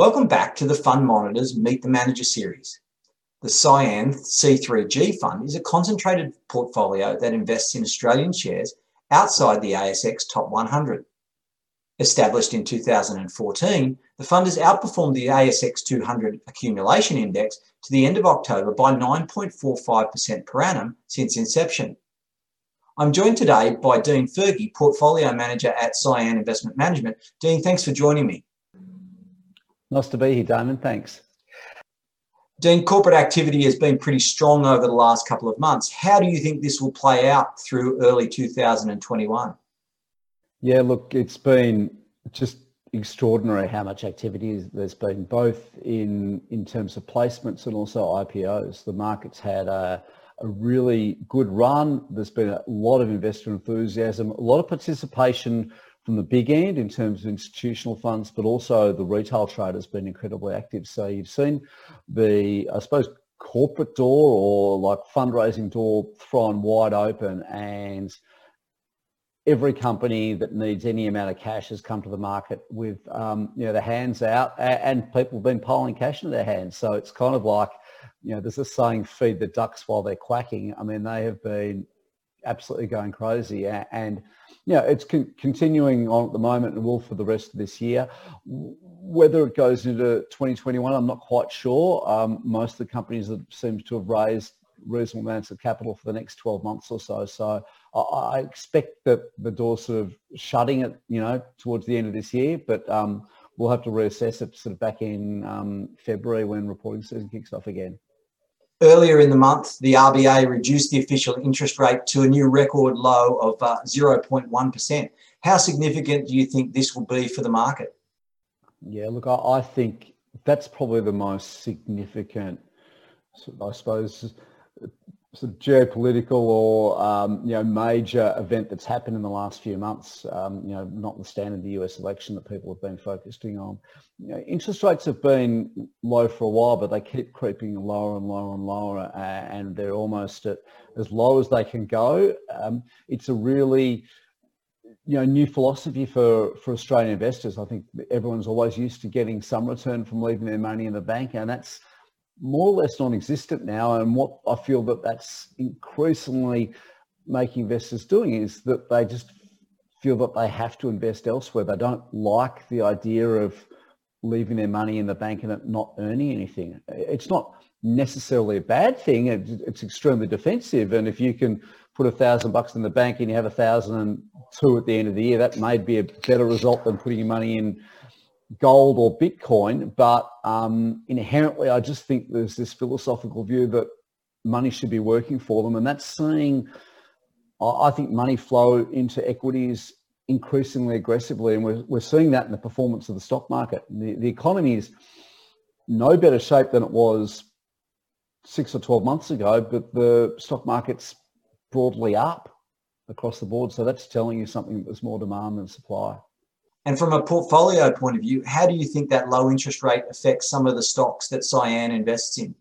Welcome back to the Fund Monitor's Meet the Manager series. The Cyan C3G Fund is a concentrated portfolio that invests in Australian shares outside the ASX Top 100. Established in 2014, the fund has outperformed the ASX 200 Accumulation Index to the end of October by 9.45% per annum since inception. I'm joined today by Dean Fergie, Portfolio Manager at Cyan Investment Management. Dean, thanks for joining me. Nice to be here, Damon. Thanks. Dean, corporate activity has been pretty strong over the last couple of months. How do you think this will play out through early 2021? Yeah, look, it's been just extraordinary how much activity there's been, both in terms of placements and also IPOs. The market's had a really good run. There's been a lot of investor enthusiasm, a lot of participation from the big end in terms of institutional funds, but also the retail trade has been incredibly active. So you've seen the, I suppose, corporate door or like fundraising door thrown wide open, and every company that needs any amount of cash has come to the market with their hands out, and people have been piling cash into their hands. So it's kind of like, there's this saying, feed the ducks while they're quacking. I mean, they have been absolutely going crazy, and it's continuing on at the moment and will for the rest of this year. Whether it goes into 2021, I'm not quite sure. Most of the companies that seem to have raised reasonable amounts of capital for the next 12 months or so. So I expect that the door sort of shutting it, towards the end of this year, but we'll have to reassess it sort of back in February when reporting season kicks off again. Earlier in the month, the RBA reduced the official interest rate to a new record low of 0.1%. How significant do you think this will be for the market? Yeah, look, I think that's probably the most significant, sort of geopolitical or major event that's happened in the last few months. Notwithstanding the US election that people have been focusing on, interest rates have been low for a while, but they keep creeping lower and lower and lower, and they're almost at as low as they can go. It's a really new philosophy for Australian investors. I think everyone's always used to getting some return from leaving their money in the bank, and that's more or less non-existent now. And what I feel that's increasingly making investors doing is that they just feel that they have to invest elsewhere. They don't like the idea of leaving their money in the bank and it not earning anything. It's not necessarily a bad thing. It's extremely defensive. And if you can put $1,000 in the bank and you have 1,002 at the end of the year, that may be a better result than putting your money in gold or Bitcoin, but inherently I just think there's this philosophical view that money should be working for them, and that's seeing, I think, money flow into equities increasingly aggressively, and we're seeing that in the performance of the stock market. The economy is no better shape than it was 6 or 12 months ago, but the stock market's broadly up across the board, so that's telling you something that there's more demand than supply. And from a portfolio point of view, how do you think that low interest rate affects some of the stocks that Cyan invests in?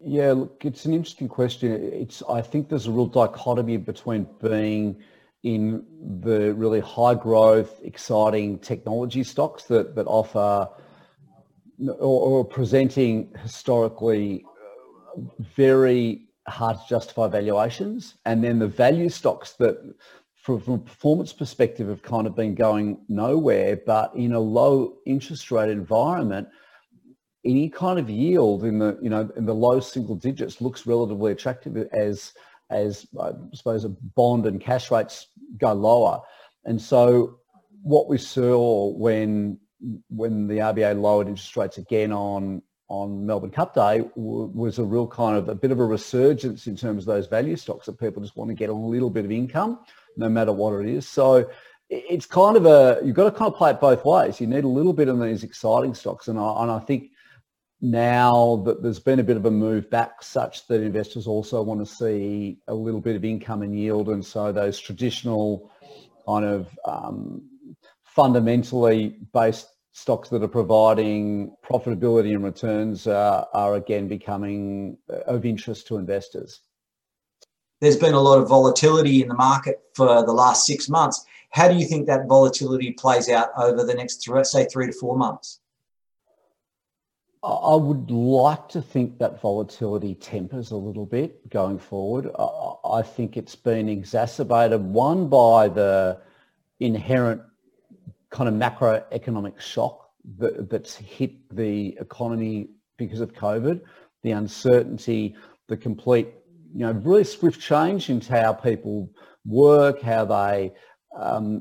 Yeah, look, it's an interesting question. I think there's a real dichotomy between being in the really high growth, exciting technology stocks that offer or presenting historically very hard to justify valuations, and then the value stocks that from a performance perspective have kind of been going nowhere, but in a low interest rate environment, any kind of yield in the low single digits looks relatively attractive as I suppose a bond and cash rates go lower. And so what we saw when the RBA lowered interest rates again on Melbourne Cup Day was a real kind of a bit of a resurgence in terms of those value stocks that people just want to get a little bit of income, no matter what it is. So it's kind of you've got to kind of play it both ways. You need a little bit of these exciting stocks. And I think now that there's been a bit of a move back such that investors also want to see a little bit of income and yield. And so those traditional kind of fundamentally based stocks that are providing profitability and returns are again becoming of interest to investors. There's been a lot of volatility in the market for the last 6 months. How do you think that volatility plays out over the next, 3 to 4 months? I would like to think that volatility tempers a little bit going forward. I think it's been exacerbated, one, by the inherent kind of macroeconomic shock that's hit the economy because of COVID, the uncertainty, the complete, really swift change into how people work, how they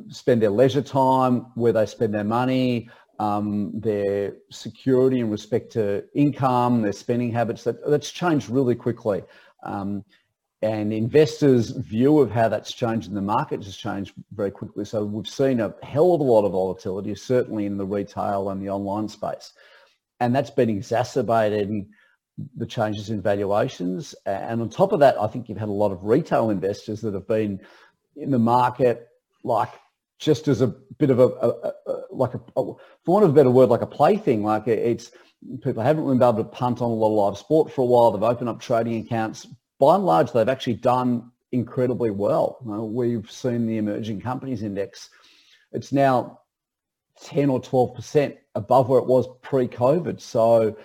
spend their leisure time, where they spend their money, their security in respect to income, their spending habits. That's changed really quickly. And investors' view of how that's changed in the market has changed very quickly. So we've seen a hell of a lot of volatility, certainly in the retail and the online space. And that's been exacerbating the changes in valuations. And on top of that, I think you've had a lot of retail investors that have been in the market just as a bit of a for want of a better word, like a plaything. People haven't been able to punt on a lot of live sport for a while. They've opened up trading accounts. By and large, they've actually done incredibly well. We've seen the Emerging Companies Index. It's now 10 or 12% above where it was pre-COVID. So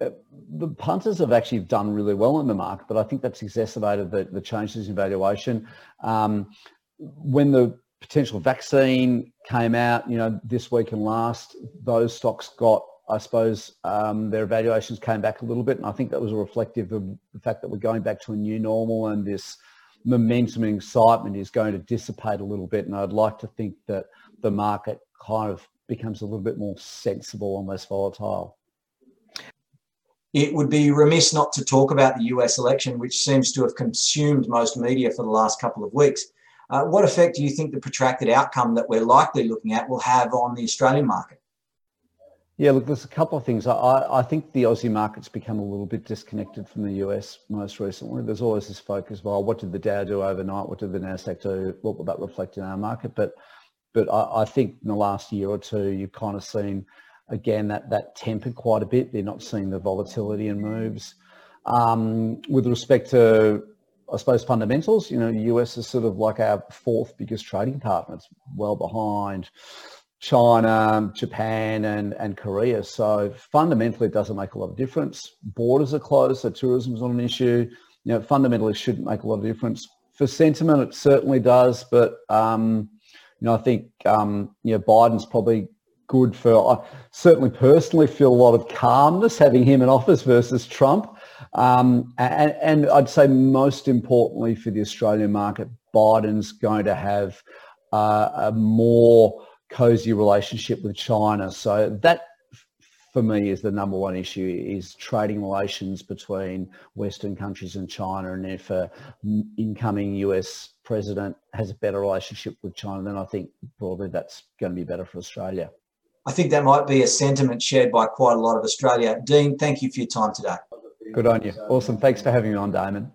the punters have actually done really well in the market, but I think that's exacerbated the changes in valuation. When the potential vaccine came out, this week and last, those stocks got, I suppose, their valuations came back a little bit. And I think that was reflective of the fact that we're going back to a new normal and this momentum and excitement is going to dissipate a little bit. And I'd like to think that the market kind of becomes a little bit more sensible and less volatile. It would be remiss not to talk about the US election, which seems to have consumed most media for the last couple of weeks. What effect do you think the protracted outcome that we're likely looking at will have on the Australian market? Yeah, look, there's a couple of things. I think the Aussie market's become a little bit disconnected from the US most recently. There's always this focus, what did the Dow do overnight? What did the NASDAQ do? What will that reflect in our market? But I think in the last year or two, you've kind of seen, again, that tempered quite a bit. They're not seeing the volatility in moves. With respect to, I suppose, fundamentals, US is sort of like our fourth biggest trading partner. It's well behind China, Japan and Korea. So fundamentally, it doesn't make a lot of difference. Borders are closed, so tourism's not an issue. It fundamentally shouldn't make a lot of difference. For sentiment, it certainly does. But, I think, Biden's probably good for, I certainly personally feel a lot of calmness having him in office versus Trump. And I'd say most importantly for the Australian market, Biden's going to have a more cozy relationship with China. So that, for me, is the number one issue, is trading relations between Western countries and China. And if an incoming US president has a better relationship with China, then I think broadly that's going to be better for Australia. I think that might be a sentiment shared by quite a lot of Australia. Dean, thank you for your time today. Good on you. Awesome. Thanks for having me on, Damon.